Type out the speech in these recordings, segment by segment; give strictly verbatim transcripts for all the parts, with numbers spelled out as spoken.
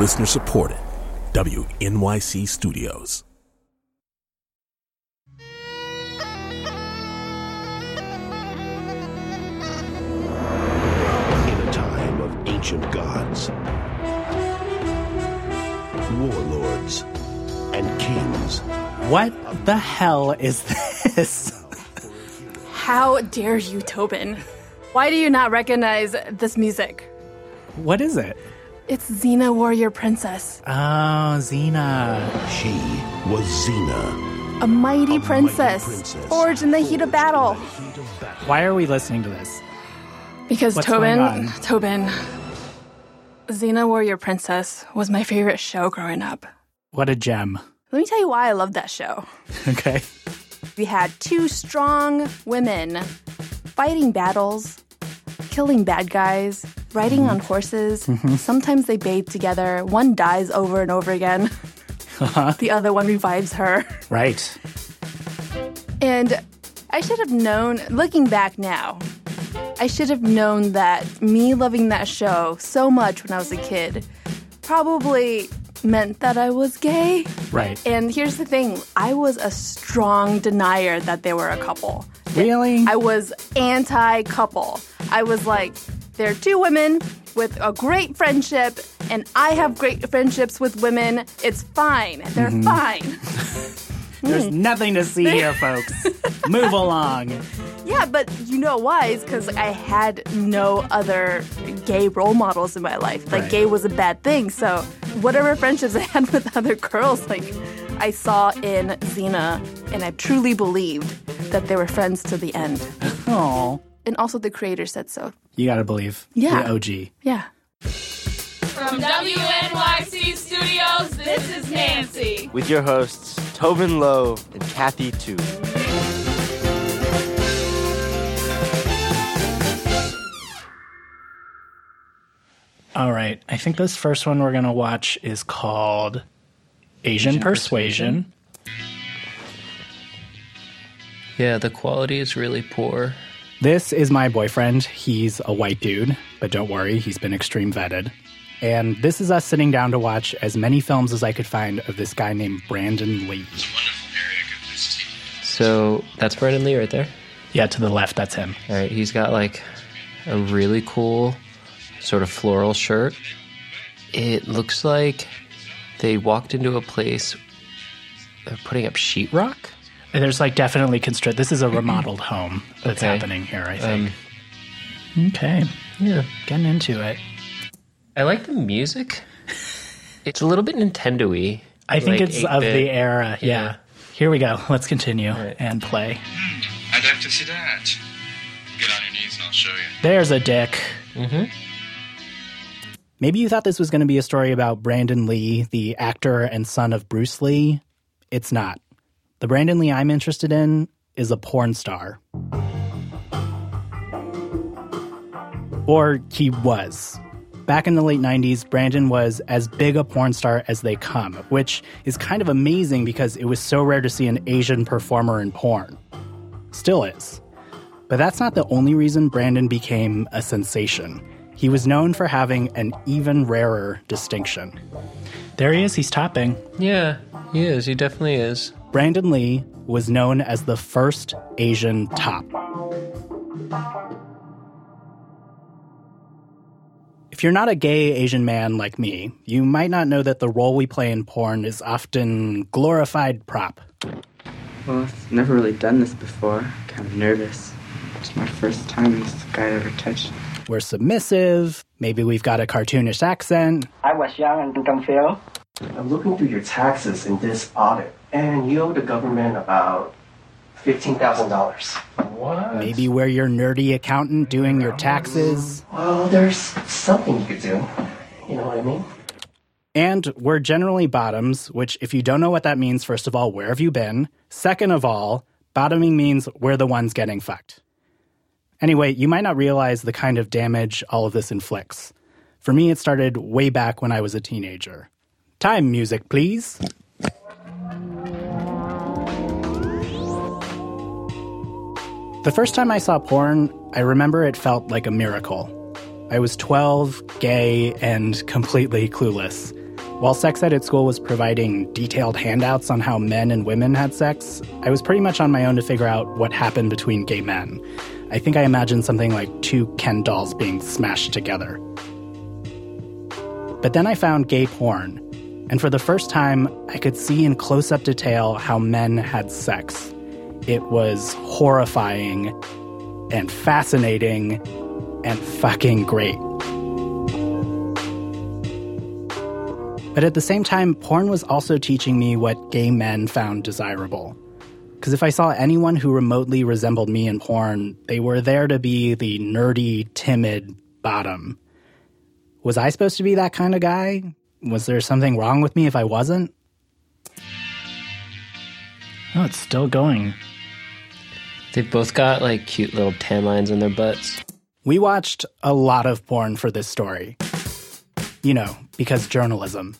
Listener supported. W N Y C Studios. In a time of ancient gods, warlords, and kings. What the hell is this? How dare you, Tobin? Why do you not recognize this music? What is it? It's Xena Warrior Princess. Oh, Xena. She was Xena. A mighty, a princess, mighty princess forged in the heat of battle. Why are we listening to this? Because What's Tobin, Tobin, Xena Warrior Princess was my favorite show growing up. What a gem. Let me tell you why I loved that show. Okay. We had two strong women fighting battles, killing bad guys, riding on horses. Mm-hmm. Sometimes they bathe together. One dies over and over again. Uh-huh. The other one revives her. Right. And I should have known, looking back now, I should have known that me loving that show so much when I was a kid probably meant that I was gay. Right. And here's the thing. I was a strong denier that they were a couple. Really? I was anti-couple. I was like, they're two women with a great friendship, and I have great friendships with women. It's fine. They're mm-hmm. fine. There's mm. nothing to see here, folks. Move along. Yeah, but you know why? It's because I had no other gay role models in my life. Like, right. Gay was a bad thing. So whatever friendships I had with other girls, like, I saw in Xena, and I truly believed that they were friends to the end. Aww. And also the creator said so. You gotta believe. Yeah. You're O G. Yeah. From W N Y C Studios, this is Nancy. With your hosts, Tobin Lowe and Kathy Tu. All right. I think this first one we're gonna watch is called Asian, Asian Persuasion. Persuasion. Yeah, the quality is really poor. This is my boyfriend. He's a white dude, but don't worry, he's been extreme vetted. And this is us sitting down to watch as many films as I could find of this guy named Brandon Lee. So that's Brandon Lee right there? Yeah, to the left, that's him. All right, he's got like a really cool sort of floral shirt. It looks like they walked into a place, they're putting up sheetrock. There's like definitely constrict. This is a remodeled home that's okay. happening here, I think. Um, okay. Yeah. Getting into it. I like the music. It's a little bit Nintendo-y. I think like it's of bit. the era. Yeah. yeah. Here we go. Let's continue right. and play. Mm, I'd like to see that. Get on your knees and I'll show you. There's a dick. Mm-hmm. Maybe you thought this was going to be a story about Brandon Lee, the actor and son of Bruce Lee. It's not. The Brandon Lee I'm interested in is a porn star. Or he was. Back in the late nineties, Brandon was as big a porn star as they come, which is kind of amazing because it was so rare to see an Asian performer in porn. Still is. But that's not the only reason Brandon became a sensation. He was known for having an even rarer distinction. There he is, he's topping. Yeah, he is, he definitely is. Brandon Lee was known as the first Asian top. If you're not a gay Asian man like me, you might not know that the role we play in porn is often glorified prop. Well, I've never really done this before. Kind of nervous. It's my first time and this guy ever touched me. We're submissive. Maybe we've got a cartoonish accent. I was young and didn't feel. I'm looking through your taxes in this audit. And you owe the government about fifteen thousand dollars. What? Maybe we're your nerdy accountant doing your taxes. Well, there's something you could do. You know what I mean? And we're generally bottoms, which if you don't know what that means, first of all, where have you been? Second of all, bottoming means we're the ones getting fucked. Anyway, you might not realize the kind of damage all of this inflicts. For me, it started way back when I was a teenager. Time music, please. The first time I saw porn, I remember it felt like a miracle. I was twelve, gay, and completely clueless. While sex ed at school was providing detailed handouts on how men and women had sex, I was pretty much on my own to figure out what happened between gay men. I think I imagined something like two Ken dolls being smashed together. But then I found gay porn, and for the first time, I could see in close-up detail how men had sex. It was horrifying and fascinating and fucking great. But at the same time, porn was also teaching me what gay men found desirable. Because if I saw anyone who remotely resembled me in porn, they were there to be the nerdy, timid bottom. Was I supposed to be that kind of guy? Was there something wrong with me if I wasn't? Oh, it's still going. They've both got, like, cute little tan lines in their butts. We watched a lot of porn for this story. You know, because journalism.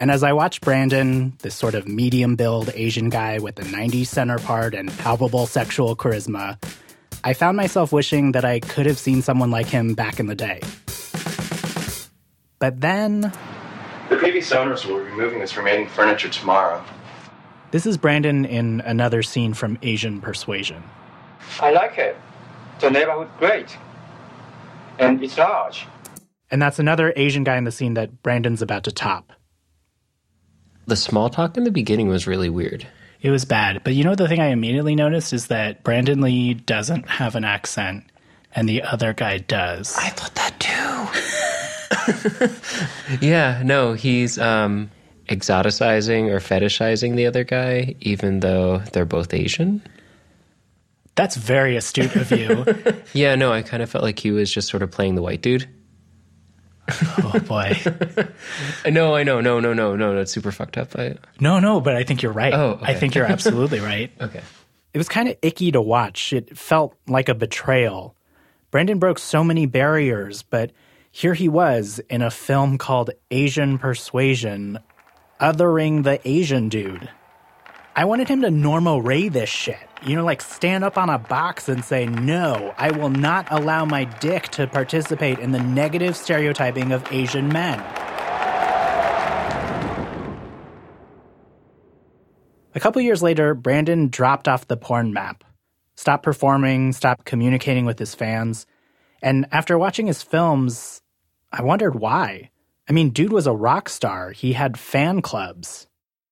And as I watched Brandon, this sort of medium-billed Asian guy with a nineties center part and palpable sexual charisma, I found myself wishing that I could have seen someone like him back in the day. But then... The previous owners will be removing this remaining furniture tomorrow. This is Brandon in another scene from Asian Persuasion. I like it. The neighborhood great. And it's large. And that's another Asian guy in the scene that Brandon's about to top. The small talk in the beginning was really weird. It was bad. But you know the thing I immediately noticed is that Brandon Lee doesn't have an accent, and the other guy does. I thought that too. Yeah, no, he's um, exoticizing or fetishizing the other guy, even though they're both Asian. That's very astute of you. Yeah, no, I kind of felt like he was just sort of playing the white dude. Oh, boy. No, I know. No, no, no, no. That's super fucked up. I... No, no, but I think you're right. Oh, okay. I think you're absolutely right. Okay. It was kind of icky to watch. It felt like a betrayal. Brandon broke so many barriers, but here he was in a film called Asian Persuasion, othering the Asian dude. I wanted him to Norma Ray this shit. You know, like, stand up on a box and say, no, I will not allow my dick to participate in the negative stereotyping of Asian men. A couple years later, Brandon dropped off the porn map, stopped performing, stopped communicating with his fans. And after watching his films, I wondered why. I mean, dude was a rock star. He had fan clubs.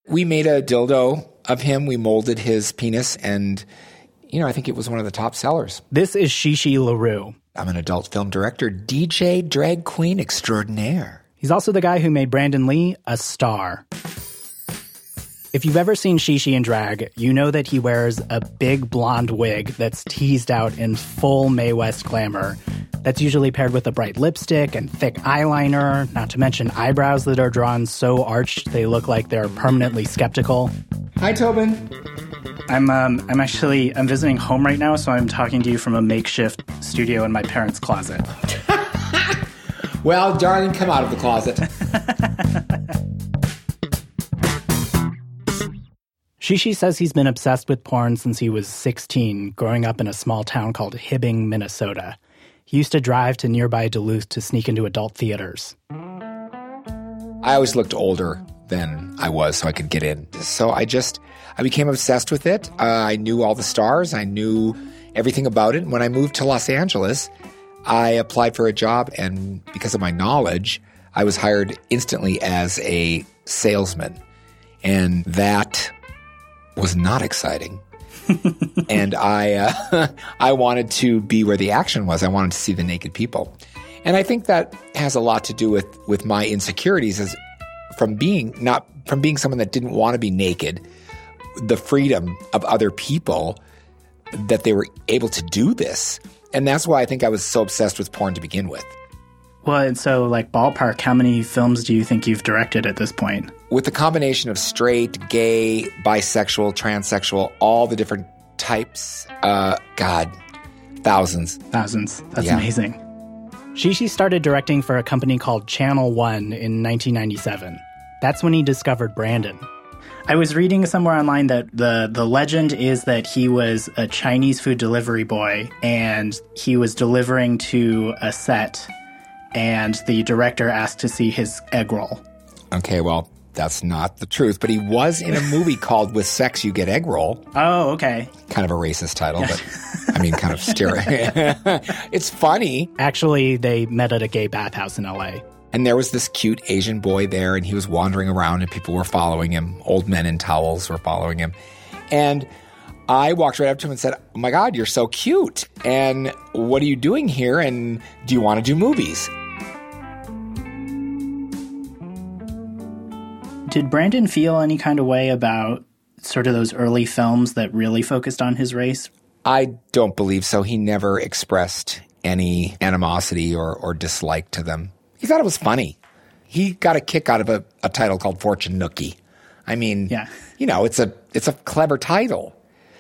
We made a dildo of him. We molded his penis, and, you know, I think it was one of the top sellers. This is Chi Chi LaRue. I'm an adult film director, D J, drag queen extraordinaire. He's also the guy who made Brandon Lee a star. If you've ever seen Chi Chi in drag, you know that he wears a big blonde wig that's teased out in full Mae West glamour. That's usually paired with a bright lipstick and thick eyeliner, not to mention eyebrows that are drawn so arched they look like they're permanently skeptical. Hi, Tobin. I'm um, I'm actually, I'm visiting home right now, so I'm talking to you from a makeshift studio in my parents' closet. Well, darling, come out of the closet. Chi Chi says he's been obsessed with porn since he was sixteen, growing up in a small town called Hibbing, Minnesota. He used to drive to nearby Duluth to sneak into adult theaters. I always looked older than I was, so I could get in. So I just, I became obsessed with it. Uh, I knew all the stars. I knew everything about it. When I moved to Los Angeles, I applied for a job, and because of my knowledge, I was hired instantly as a salesman. And that was not exciting. And I uh, I wanted to be where the action was. I wanted to see the naked people. And I think that has a lot to do with, with my insecurities as from being not from being someone that didn't want to be naked, the freedom of other people that they were able to do this. And that's why I think I was so obsessed with porn to begin with. Well, and so, like, ballpark, how many films do you think you've directed at this point? With the combination of straight, gay, bisexual, transsexual, all the different types, uh, God, thousands. Thousands. That's yeah. Amazing. Chi Chi started directing for a company called Channel One in nineteen ninety-seven. That's when he discovered Brandon. I was reading somewhere online that the, the legend is that he was a Chinese food delivery boy, and he was delivering to a set, and the director asked to see his egg roll. Okay, well, that's not the truth, but he was in a movie called With Sex You Get Egg Roll. Oh, okay. Kind of a racist title, but I mean, kind of steering. It's funny. Actually, they met at a gay bathhouse in L A. And there was this cute Asian boy there, and he was wandering around, and people were following him. Old men in towels were following him. And I walked right up to him and said, "Oh my God, you're so cute. And what are you doing here? And do you want to do movies?" Did Brandon feel any kind of way about sort of those early films that really focused on his race? I don't believe so. He never expressed any animosity or, or dislike to them. He thought it was funny. He got a kick out of a, a title called Fortune Nookie. I mean, yeah. you know, it's a it's a clever title.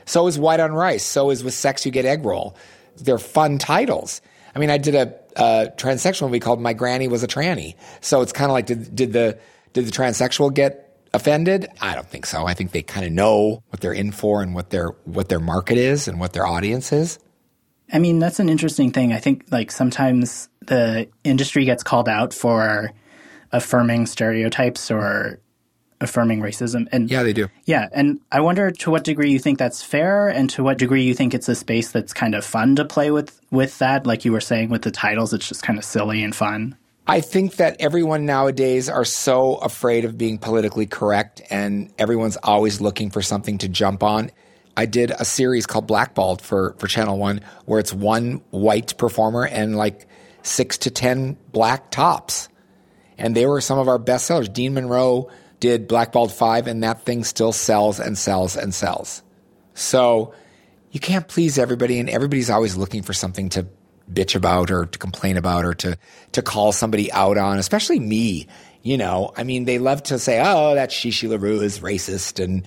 So is White on Rice. So is With Sex You Get Egg Roll. They're fun titles. I mean, I did a, a transsexual movie called My Granny Was a Tranny. So it's kind of like, did, did the... Did the transsexual get offended? I don't think so. I think they kind of know what they're in for and what their what their market is and what their audience is. I mean, that's an interesting thing. I think like sometimes the industry gets called out for affirming stereotypes or affirming racism. And yeah, they do. Yeah, and I wonder to what degree you think that's fair and to what degree you think it's a space that's kind of fun to play with with that. Like you were saying with the titles, it's just kind of silly and fun. I think that everyone nowadays are so afraid of being politically correct and everyone's always looking for something to jump on. I did a series called Blackballed for, for Channel One where it's one white performer and like six to ten black tops. And they were some of our best sellers. Dean Monroe did Blackballed five and that thing still sells and sells and sells. So you can't please everybody and everybody's always looking for something to bitch about or to complain about or to, to call somebody out on, especially me, you know. I mean, they love to say, oh, that Chi Chi LaRue is racist. And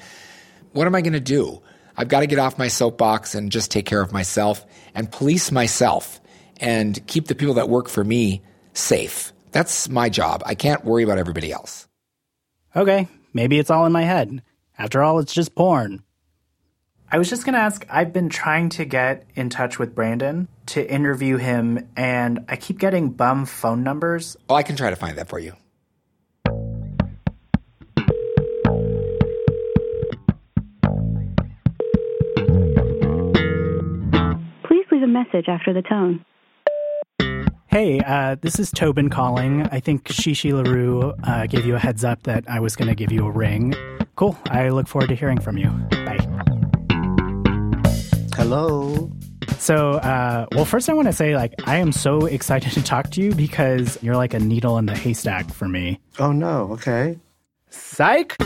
what am I going to do? I've got to get off my soapbox and just take care of myself and police myself and keep the people that work for me safe. That's my job. I can't worry about everybody else. Okay, maybe it's all in my head. After all, it's just porn. I was just going to ask, I've been trying to get in touch with Brandon to interview him, and I keep getting bum phone numbers. Oh, I can try to find that for you. Please leave a message after the tone. Hey, uh, this is Tobin calling. I think Chi Chi LaRue uh, gave you a heads up that I was going to give you a ring. Cool. I look forward to hearing from you. Bye. Hello. So, uh, well, first I want to say, like, I am so excited to talk to you because you're like a needle in the haystack for me. Oh, no. Okay. Psych.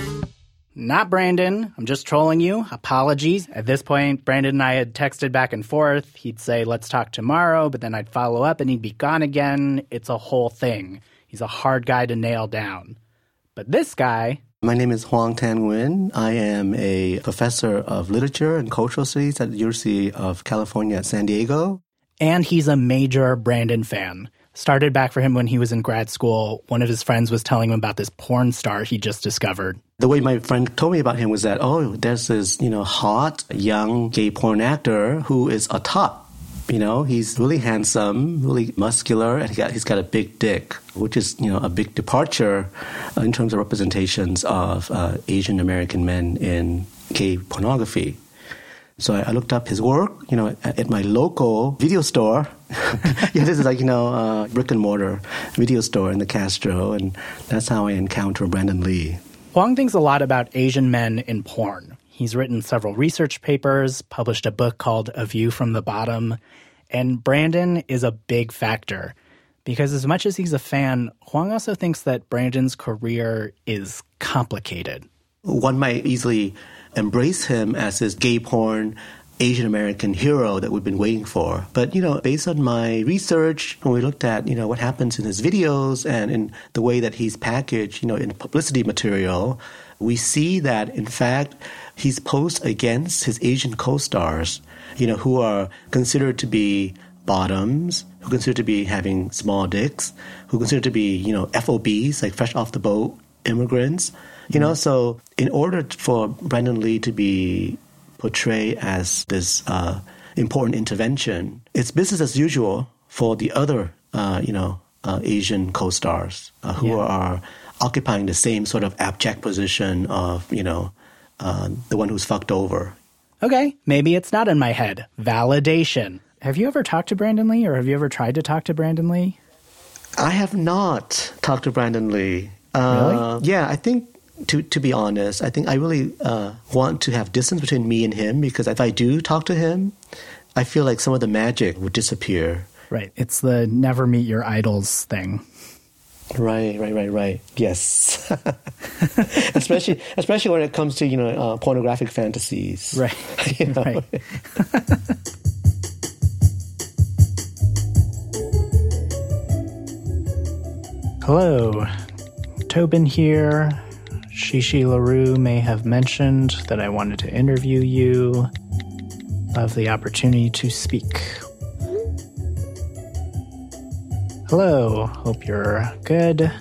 Not Brandon. I'm just trolling you. Apologies. At this point, Brandon and I had texted back and forth. He'd say, let's talk tomorrow, but then I'd follow up and he'd be gone again. It's a whole thing. He's a hard guy to nail down. But this guy... My name is Huang Tanwin. I am a professor of literature and cultural studies at the University of California at San Diego. And he's a major Brandon fan. Started back for him when he was in grad school. One of his friends was telling him about this porn star he just discovered. The way my friend told me about him was that, oh, there's this, you know, hot, young gay porn actor who is a top. You know, he's really handsome, really muscular, and he got, he's got a big dick, which is, you know, a big departure in terms of representations of uh, Asian American men in gay pornography. So I, I looked up his work, you know, at, at my local video store. Yeah, this is like, you know, uh, brick and mortar video store in the Castro, and that's how I encounter Brandon Lee. Huang thinks a lot about Asian men in porn. He's written several research papers, published a book called A View from the Bottom, and Brandon is a big factor. Because as much as he's a fan, Huang also thinks that Brandon's career is complicated. One might easily embrace him as this gay porn Asian American hero that we've been waiting for. But, you know, based on my research, when we looked at, you know, what happens in his videos and in the way that he's packaged, you know, in publicity material, we see that, in fact, he's posed against his Asian co-stars, you know, who are considered to be bottoms, who are considered to be having small dicks, who are considered to be, you know, F O Bs, like fresh off the boat immigrants, you know. So in order for Brandon Lee to be portrayed as this uh, important intervention, it's business as usual for the other, uh, you know, uh, Asian co-stars uh, who yeah. are occupying the same sort of abject position of, you know, uh, the one who's fucked over. Okay, maybe it's not in my head. Validation. Have you ever talked to Brandon Lee, or have you ever tried to talk to Brandon Lee? I have not talked to Brandon Lee. Uh, really? Yeah, I think, to to be honest, I think I really uh, want to have distance between me and him, because if I do talk to him, I feel like some of the magic would disappear. Right. It's the never meet your idols thing. Right, right, right, right. Yes. especially especially when it comes to, you know, uh, pornographic fantasies. Right, you know? Right. Hello, Tobin here. Chi Chi LaRue may have mentioned that I wanted to interview you. Love the opportunity to speak. Hello, hope you're good.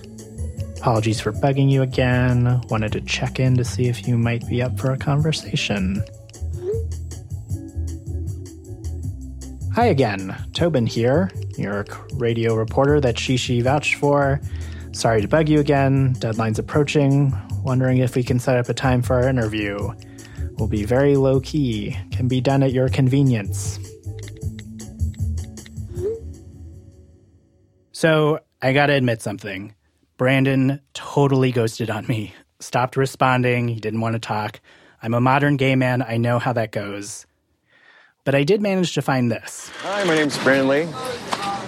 Apologies for bugging you again. Wanted to check in to see if you might be up for a conversation. Hi again, Tobin here, your radio reporter that Chi Chi vouched for. Sorry to bug you again, deadline's approaching, wondering if we can set up a time for our interview. We'll be very low-key, can be done at your convenience. So, I gotta admit something. Brandon totally ghosted on me. Stopped responding, he didn't want to talk. I'm a modern gay man, I know how that goes. But I did manage to find this. Hi, my name's Brandon Lee.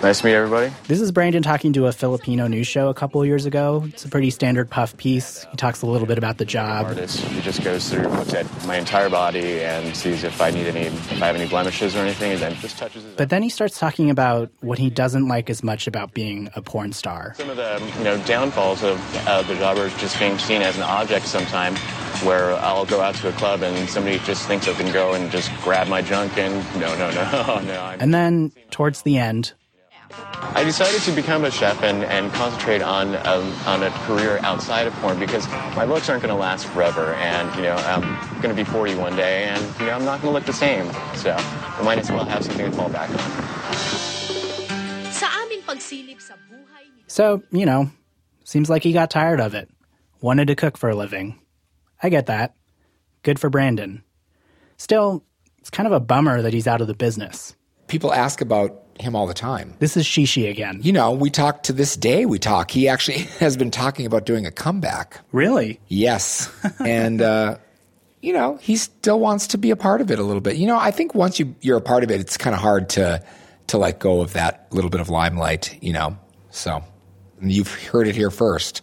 Nice to meet everybody. This is Brandon talking to a Filipino news show a couple of years ago. It's a pretty standard puff piece. He talks a little bit about the job. Artist, he just goes through, looks at my entire body and sees if I need any, if I have any blemishes or anything, and then just touches it. But then he starts talking about what he doesn't like as much about being a porn star. Some of the, you know, downfalls of uh, the job are just being seen as an object sometime, where I'll go out to a club and somebody just thinks I can go and just grab my junk and no, no, no, no. I'm and then towards the end, I decided to become a chef and, and concentrate on a, on a career outside of porn, because my looks aren't going to last forever, and, you know, I'm going to be forty one day, and, you know, I'm not going to look the same. So I might as well have something to fall back on. So, you know, seems like he got tired of it. Wanted to cook for a living. I get that. Good for Brandon. Still, it's kind of a bummer that he's out of the business. People ask about him all the time. This is Chi Chi again. You know, we talk to this day, we talk. He actually has been talking about doing a comeback. Really? Yes. and, uh, you know, he still wants to be a part of it a little bit. You know, I think once you, you're a part of it, it's kind of hard to, to let go of that little bit of limelight, you know. So you've heard it here first.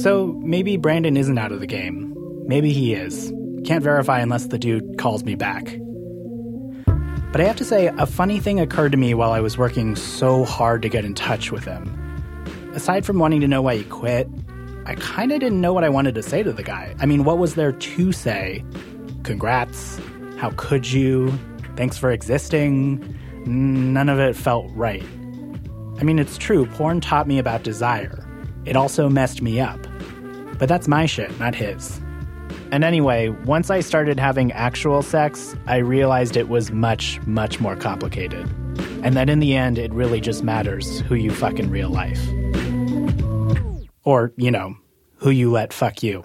So maybe Brandon isn't out of the game. Maybe he is. Can't verify unless the dude calls me back. But I have to say, a funny thing occurred to me while I was working so hard to get in touch with him. Aside from wanting to know why he quit, I kind of didn't know what I wanted to say to the guy. I mean, what was there to say? Congrats. How could you? Thanks for existing. None of it felt right. I mean, it's true, porn taught me about desire. It also messed me up. But that's my shit, not his. And anyway, once I started having actual sex, I realized it was much, much more complicated. And that in the end, it really just matters who you fuck in real life. Or, you know, who you let fuck you.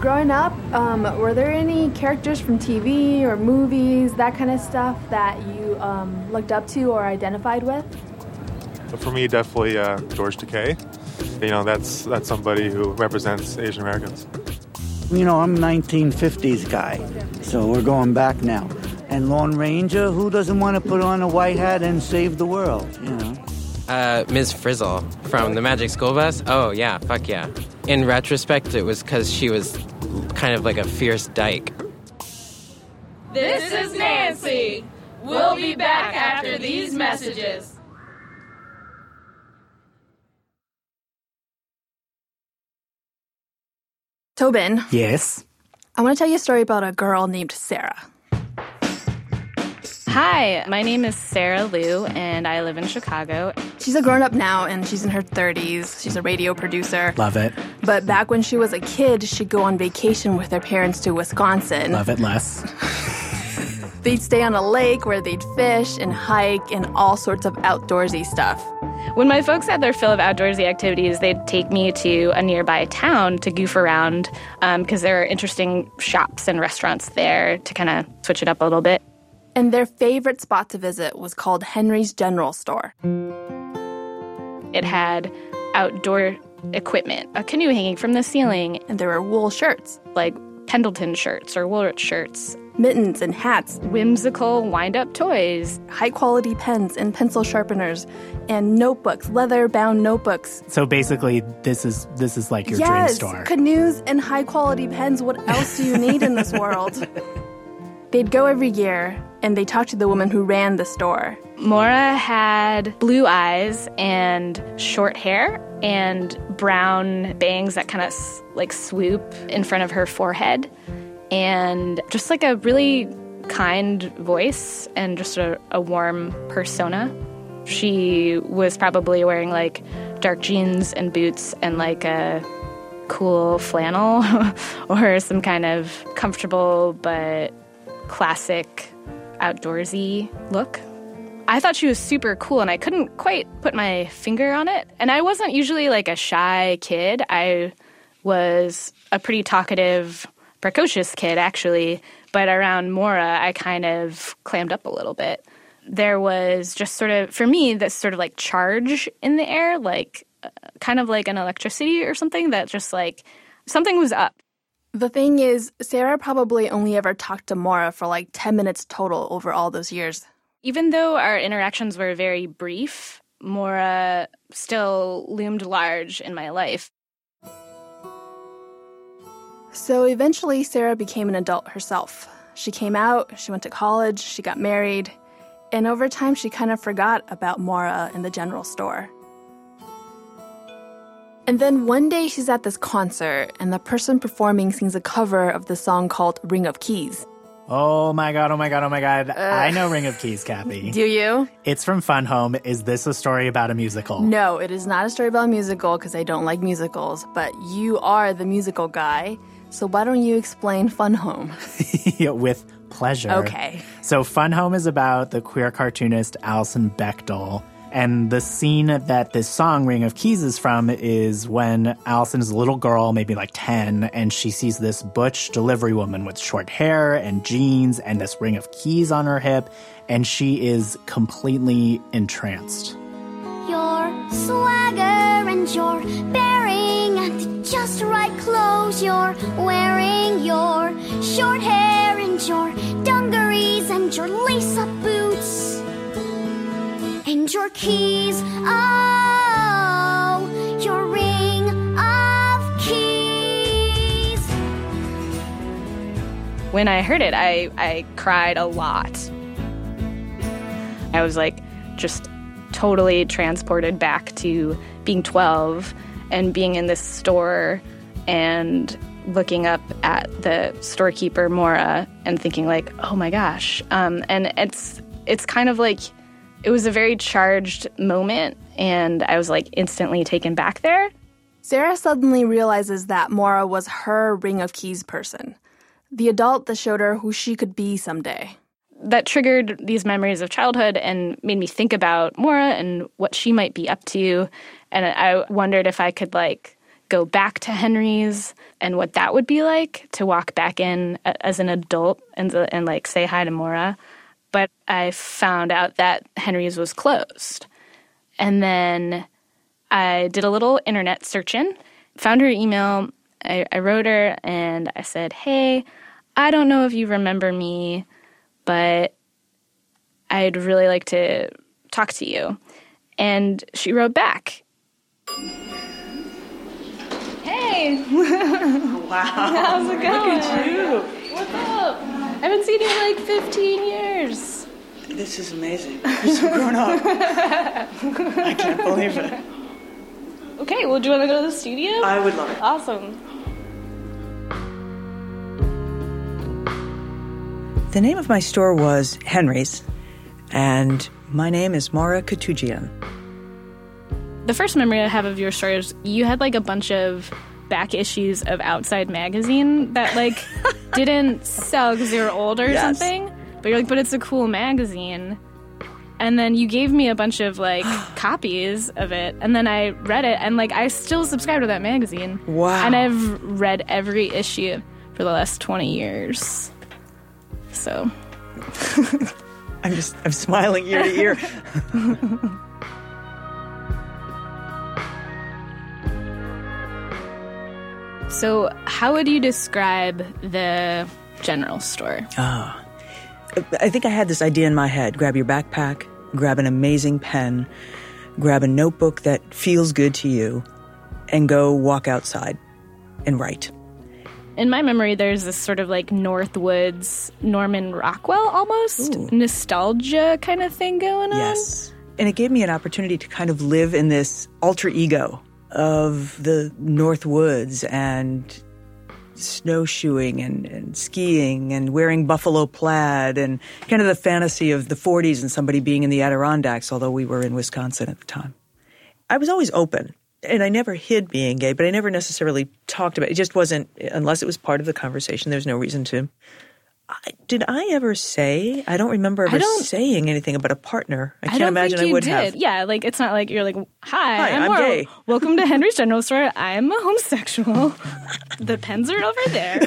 Growing up, um, were there any characters from T V or movies, that kind of stuff, that you um, looked up to or identified with? For me, definitely uh, George Takei. You know, that's that's somebody who represents Asian Americans. You know, I'm a nineteen fifties guy, so we're going back now. And Lone Ranger, who doesn't want to put on a white hat and save the world, you know? Uh, Miz Frizzle from The Magic School Bus. Oh, yeah, fuck yeah. In retrospect, it was because she was kind of like a fierce dyke. This is Nancy. We'll be back after these messages. Tobin. Yes? I want to tell you a story about a girl named Sarah. Hi, my name is Sarah Lu, and I live in Chicago. She's a grown-up now, and she's in her thirties. She's a radio producer. Love it. But back when she was a kid, she'd go on vacation with her parents to Wisconsin. Love it less. They'd stay on a lake where they'd fish and hike and all sorts of outdoorsy stuff. When my folks had their fill of outdoorsy activities, they'd take me to a nearby town to goof around because um, there are interesting shops and restaurants there to kind of switch it up a little bit. And their favorite spot to visit was called Henry's General Store. It had outdoor equipment, a canoe hanging from the ceiling. And there were wool shirts. Like Pendleton shirts or Woolrich shirts. Mittens and hats. Whimsical wind-up toys. High-quality pens and pencil sharpeners. And notebooks, leather-bound notebooks. So basically, this is this is like your yes, dream store. Yes, canoes and high-quality pens. What else do you need in this world? They'd go every year, and they talked to the woman who ran the store. Mara had blue eyes and short hair and brown bangs that kind of like swoop in front of her forehead and just like a really kind voice and just a, a warm persona. She was probably wearing like dark jeans and boots and like a cool flannel or some kind of comfortable but classic outdoorsy look. I thought she was super cool, and I couldn't quite put my finger on it. And I wasn't usually like a shy kid. I was a pretty talkative, precocious kid, actually. But around Mara, I kind of clammed up a little bit. There was just sort of, for me, this sort of like charge in the air, like uh, kind of like an electricity or something that just like something was up. The thing is, Sarah probably only ever talked to Mara for like ten minutes total over all those years. Even though our interactions were very brief, Mara still loomed large in my life. So eventually, Sarah became an adult herself. She came out, she went to college, she got married, and over time she kind of forgot about Mara in the general store. And then one day she's at this concert, and the person performing sings a cover of the song called Ring of Keys. Oh my god, oh my god, oh my god. Uh, I know Ring of Keys, Kathy. Do you? It's from Fun Home. Is this a story about a musical? No, it is not a story about a musical because I don't like musicals, but you are the musical guy, so why don't you explain Fun Home? With pleasure. Okay. So Fun Home is about the queer cartoonist Alison Bechdel. And the scene that this song, Ring of Keys, is from is when Allison is a little girl, maybe like ten, and she sees this butch delivery woman with short hair and jeans and this ring of keys on her hip, and she is completely entranced. Your swagger and your bearing and just right clothes you're wearing, your short hair and your dungarees and your lace-up boots. And your keys, oh, your ring of keys. When I heard it, I, I cried a lot. I was like just totally transported back to being twelve and being in this store and looking up at the storekeeper, Mara, and thinking like, oh my gosh. Um, and it's it's kind of like... It was a very charged moment, and I was, like, instantly taken back there. Sarah suddenly realizes that Mara was her Ring of Keys person, the adult that showed her who she could be someday. That triggered these memories of childhood and made me think about Mara and what she might be up to, and I wondered if I could, like, go back to Henry's and what that would be like to walk back in as an adult and, and like, say hi to Mara. But I found out that Henry's was closed. And then I did a little internet searching, found her email. I, I wrote her and I said, hey, I don't know if you remember me, but I'd really like to talk to you. And she wrote back. Hey. Wow. How's it going? Look at you. What's up? I haven't seen you in like fifteen years. This is amazing. You're so grown up. I can't believe it. Okay, well, do you want to go to the studio? I would love it. Awesome. The name of my store was Henry's, And my name is Mara Katugia. The first memory I have of your story is you had like a bunch of back issues of Outside magazine that like didn't sell because they were old or yes. something. But you're like, but it's a cool magazine. And then you gave me a bunch of like copies of it, and then I read it, and like I still subscribe to that magazine. Wow! And I've read every issue for the last twenty years. So, I'm just I'm smiling ear to ear. So, how would you describe the general store? Ah. Oh. I think I had this idea in my head. Grab your backpack, grab an amazing pen, grab a notebook that feels good to you, and go walk outside and write. In my memory, there's this sort of like Northwoods, Norman Rockwell almost, Ooh. nostalgia kind of thing going on. Yes. And it gave me an opportunity to kind of live in this alter ego of the Northwoods and snowshoeing and, and skiing and wearing buffalo plaid and kind of the fantasy of the forties and somebody being in the Adirondacks, although we were in Wisconsin at the time. I was always open, and I never hid being gay, but I never necessarily talked about it. It just wasn't, unless it was part of the conversation, there's no reason to. I, did I ever say? I don't remember ever don't, saying anything about a partner. I can't I don't imagine think you I would did. have. Yeah, like it's not like you're like, hi, hi I'm, I'm Laura. Gay. Welcome to Henry's General Store. I'm a homosexual. The pens are over there.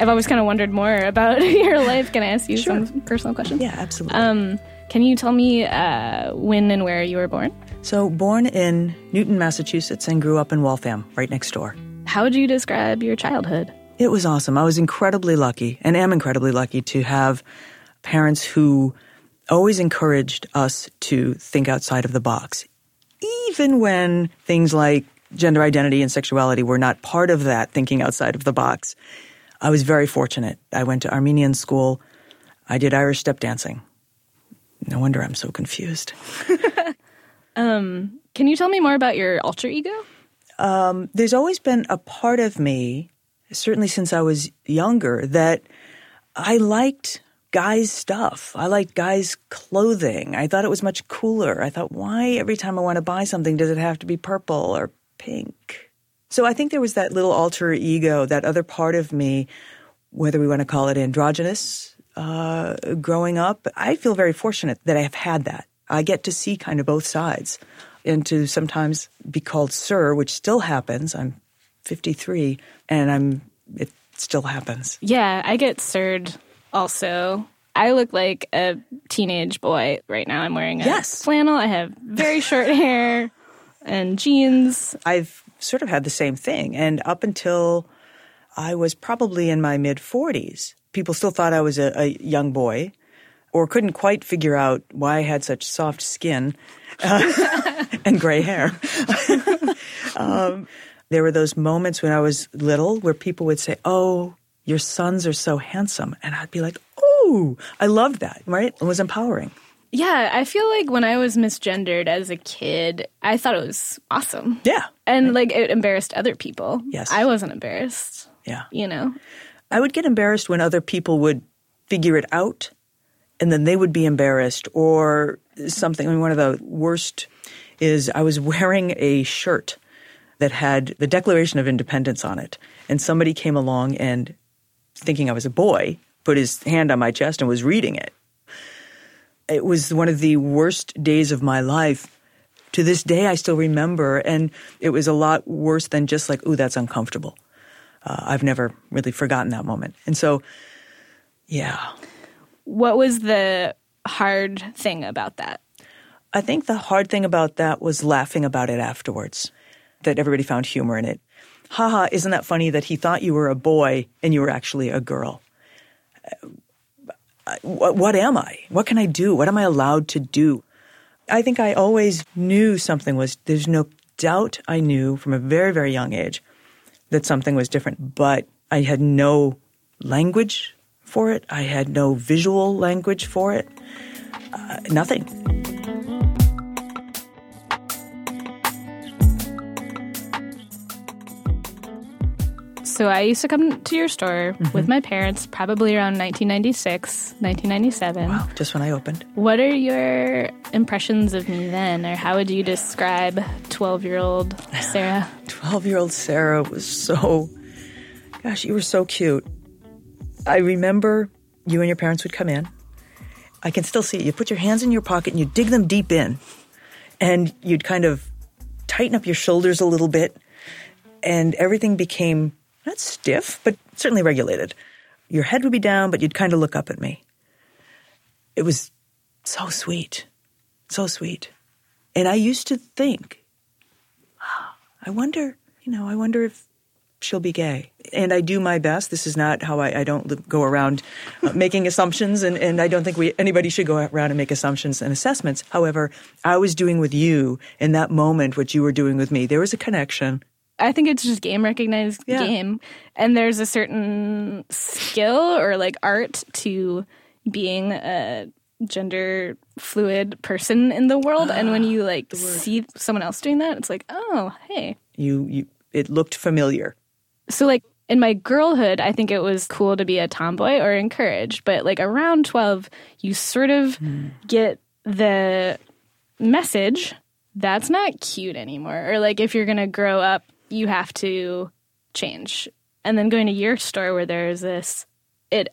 I've always kind of wondered more about your life. Can I ask you sure. some personal questions? Yeah, absolutely. Um, can you tell me uh, when and where you were born? So born in Newton, Massachusetts, and grew up in Waltham, right next door. How would you describe your childhood? It was awesome. I was incredibly lucky, and am incredibly lucky, to have parents who always encouraged us to think outside of the box, even when things like gender identity and sexuality were not part of that thinking outside of the box. I was very fortunate. I went to Armenian school. I did Irish step dancing. No wonder I'm so confused. Um, can you tell me more about your alter ego? Um, there's always been a part of me, certainly since I was younger, that I liked guys' stuff. I liked guys' clothing. I thought it was much cooler. I thought, why every time I want to buy something, does it have to be purple or pink? So I think there was that little alter ego, that other part of me, whether we want to call it androgynous, uh, growing up. I feel very fortunate that I have had that. I get to see kind of both sides and to sometimes be called sir, which still happens. I'm fifty-three and I'm it still happens. Yeah, I get sir'd also. I look like a teenage boy right now. I'm wearing a yes. flannel. I have very short hair and jeans. I've sort of had the same thing. And up until I was probably in my mid-forties, people still thought I was a, a young boy. Or couldn't quite figure out why I had such soft skin uh, and gray hair. um, there were those moments when I was little where people would say, oh, your sons are so handsome. And I'd be like, oh, I loved that, right? It was empowering. Yeah, I feel like when I was misgendered as a kid, I thought it was awesome. Yeah. And like it embarrassed other people. Yes. I wasn't embarrassed. Yeah. You know? I would get embarrassed when other people would figure it out. And then they would be embarrassed or something. I mean, one of the worst is I was wearing a shirt that had the Declaration of Independence on it. And somebody came along and, thinking I was a boy, put his hand on my chest and was reading it. It was one of the worst days of my life. To this day, I still remember. And it was a lot worse than just like, ooh, that's uncomfortable. Uh, I've never really forgotten that moment. And so, yeah. What was the hard thing about that? I think the hard thing about that was laughing about it afterwards, that everybody found humor in it. Ha ha, isn't that funny that he thought you were a boy and you were actually a girl? What, what am I? What can I do? What am I allowed to do? I think I always knew something was, there's no doubt I knew from a very, very young age that something was different, but I had no language for it. I had no visual language for it. Uh, nothing. So I used to come to your store mm-hmm. with my parents probably around nineteen ninety-six, nineteen ninety-seven. Wow, just when I opened. What are your impressions of me then, or how would you describe twelve-year-old Sarah? twelve-year-old Sarah was so, gosh, you were so cute. I remember you and your parents would come in. I can still see it. You put your hands in your pocket and you dig them deep in, and you'd kind of tighten up your shoulders a little bit, and everything became not stiff, but certainly regulated. Your head would be down, but you'd kind of look up at me. It was so sweet, so sweet. And I used to think, oh, I wonder, you know, I wonder if she'll be gay. And I do my best. This is not how I, I don't live, go around uh, making assumptions, and, and I don't think we anybody should go around and make assumptions and assessments. However, I was doing with you in that moment what you were doing with me. There was a connection. I think it's just game recognized yeah. game. And there's a certain skill or like art to being a gender fluid person in the world. Ah, and when you like see someone else doing that, it's like, oh, hey. You, you it looked familiar. So like in my girlhood, I think it was cool to be a tomboy or encouraged. But like around twelve, you sort of hmm. get the message that's not cute anymore. Or like if you're going to grow up, you have to change. And then going to your store where there's this, it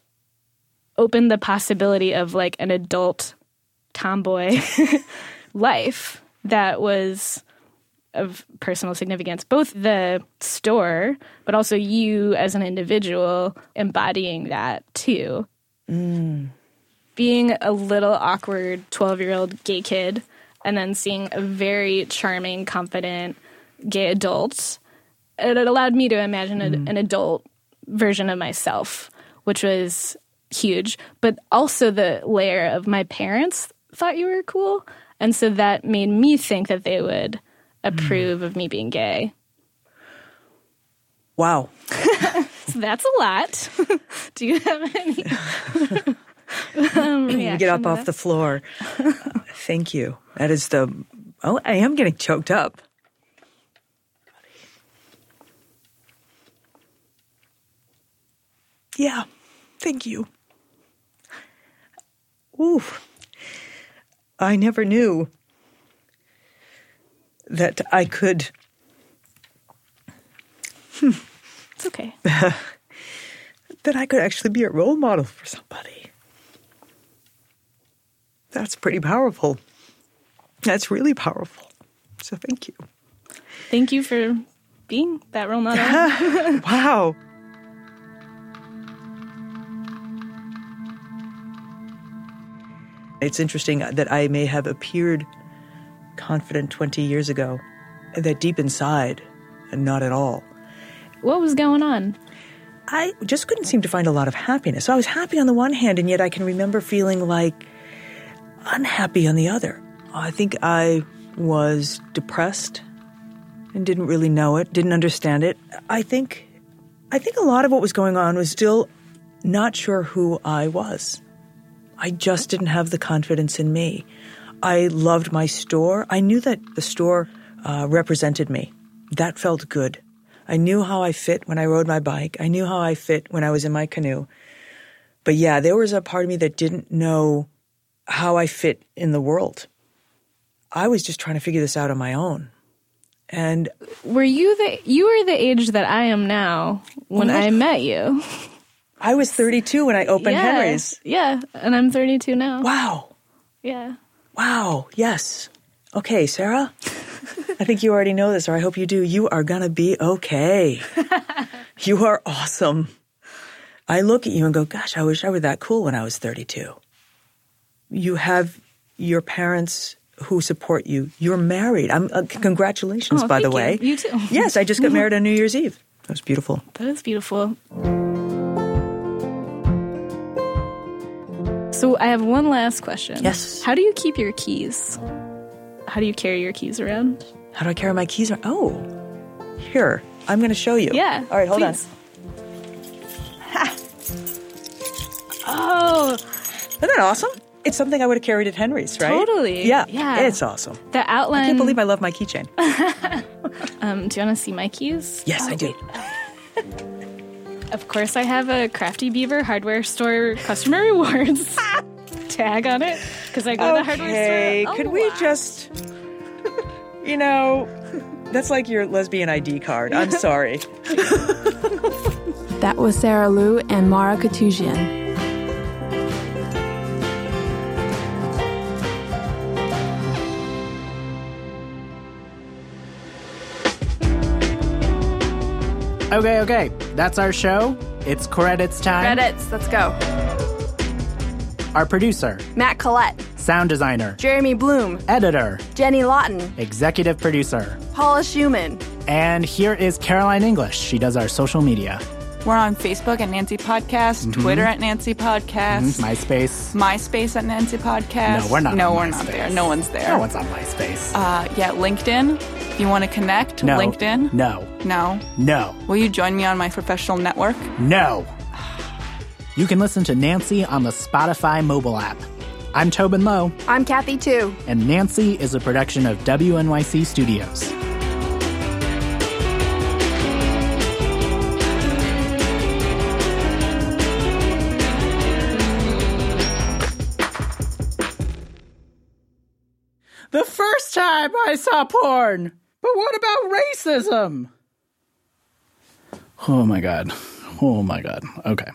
opened the possibility of like an adult tomboy life that was of personal significance. Both the store, but also you as an individual embodying that too. Mm. Being a little awkward twelve-year-old gay kid and then seeing a very charming, confident gay adult, it allowed me to imagine a, mm. an adult version of myself, which was huge. But also the layer of my parents thought you were cool. And so that made me think that they would approve mm. of me being gay. Wow. So that's a lot. Do you have any um, reaction? Get up off the floor. uh, thank you. That is the, oh, I am getting choked up. Yeah, thank you. Ooh, I never knew that I could. Hmm, it's okay. That I could actually be a role model for somebody. That's pretty powerful. That's really powerful. So thank you. Thank you for being that role model. Wow. It's interesting that I may have appeared confident twenty years ago, and that deep inside, not at all. What was going on? I just couldn't seem to find a lot of happiness. So I was happy on the one hand, and yet I can remember feeling like unhappy on the other. I think I was depressed and didn't really know it, didn't understand it. I think, I think a lot of what was going on was still not sure who I was. I just didn't have the confidence in me. I loved my store. I knew that the store uh, represented me. That felt good. I knew how I fit when I rode my bike. I knew how I fit when I was in my canoe. But yeah, there was a part of me that didn't know how I fit in the world. I was just trying to figure this out on my own. And were you the you were the age that I am now when I, I met you? I was thirty-two when I opened yeah, Henry's. Yeah, and I'm thirty-two now. Wow. Yeah. Wow, yes. Okay, Sarah, I think you already know this, or I hope you do. You are going to be okay. You are awesome. I look at you and go, gosh, I wish I were that cool when I was thirty-two. You have your parents who support you. You're married. I'm uh, congratulations, oh, by the you. way. You too. Yes, I just got married on New Year's Eve. That was beautiful. That is beautiful. So I have one last question. Yes. How do you keep your keys? How do you carry your keys around? How do I carry my keys around? Oh, here. I'm going to show you. Yeah. All right, hold please. on. Ha. Oh. Isn't that awesome? It's something I would have carried at Henry's, right? Totally. Yeah. Yeah. It's awesome. The outline. I can't believe I love my keychain. um, do you want to see my keys? Yes, oh, I do. Of course, I have a Crafty Beaver Hardware Store customer rewards tag on it because I go okay. to the hardware store. Okay, could lot. we just, you know, that's like your lesbian I D card. I'm sorry. That was Sarah Lu and Mara Katugian. Okay, okay. That's our show. It's credits time. Credits. Let's go. Our producer, Matt Collette. Sound designer, Jeremy Bloom. Editor, Jenny Lawton. Executive producer, Paula Schumann. And here is Caroline English. She does our social media. We're on Facebook at Nancy Podcast, mm-hmm. Twitter at Nancy Podcast. Mm-hmm. MySpace. MySpace at Nancy Podcast. No, we're not No, we're MySpace. not there. No one's there. No one's on MySpace. Uh, yeah, LinkedIn. You want to connect? No. LinkedIn? No. No. No. Will you join me on my professional network? No. You can listen to Nancy on the Spotify mobile app. I'm Tobin Lowe. I'm Kathy Tu. And Nancy is a production of W N Y C Studios. The first time I saw porn! But what about racism? Oh, my God. Oh, my God. Okay.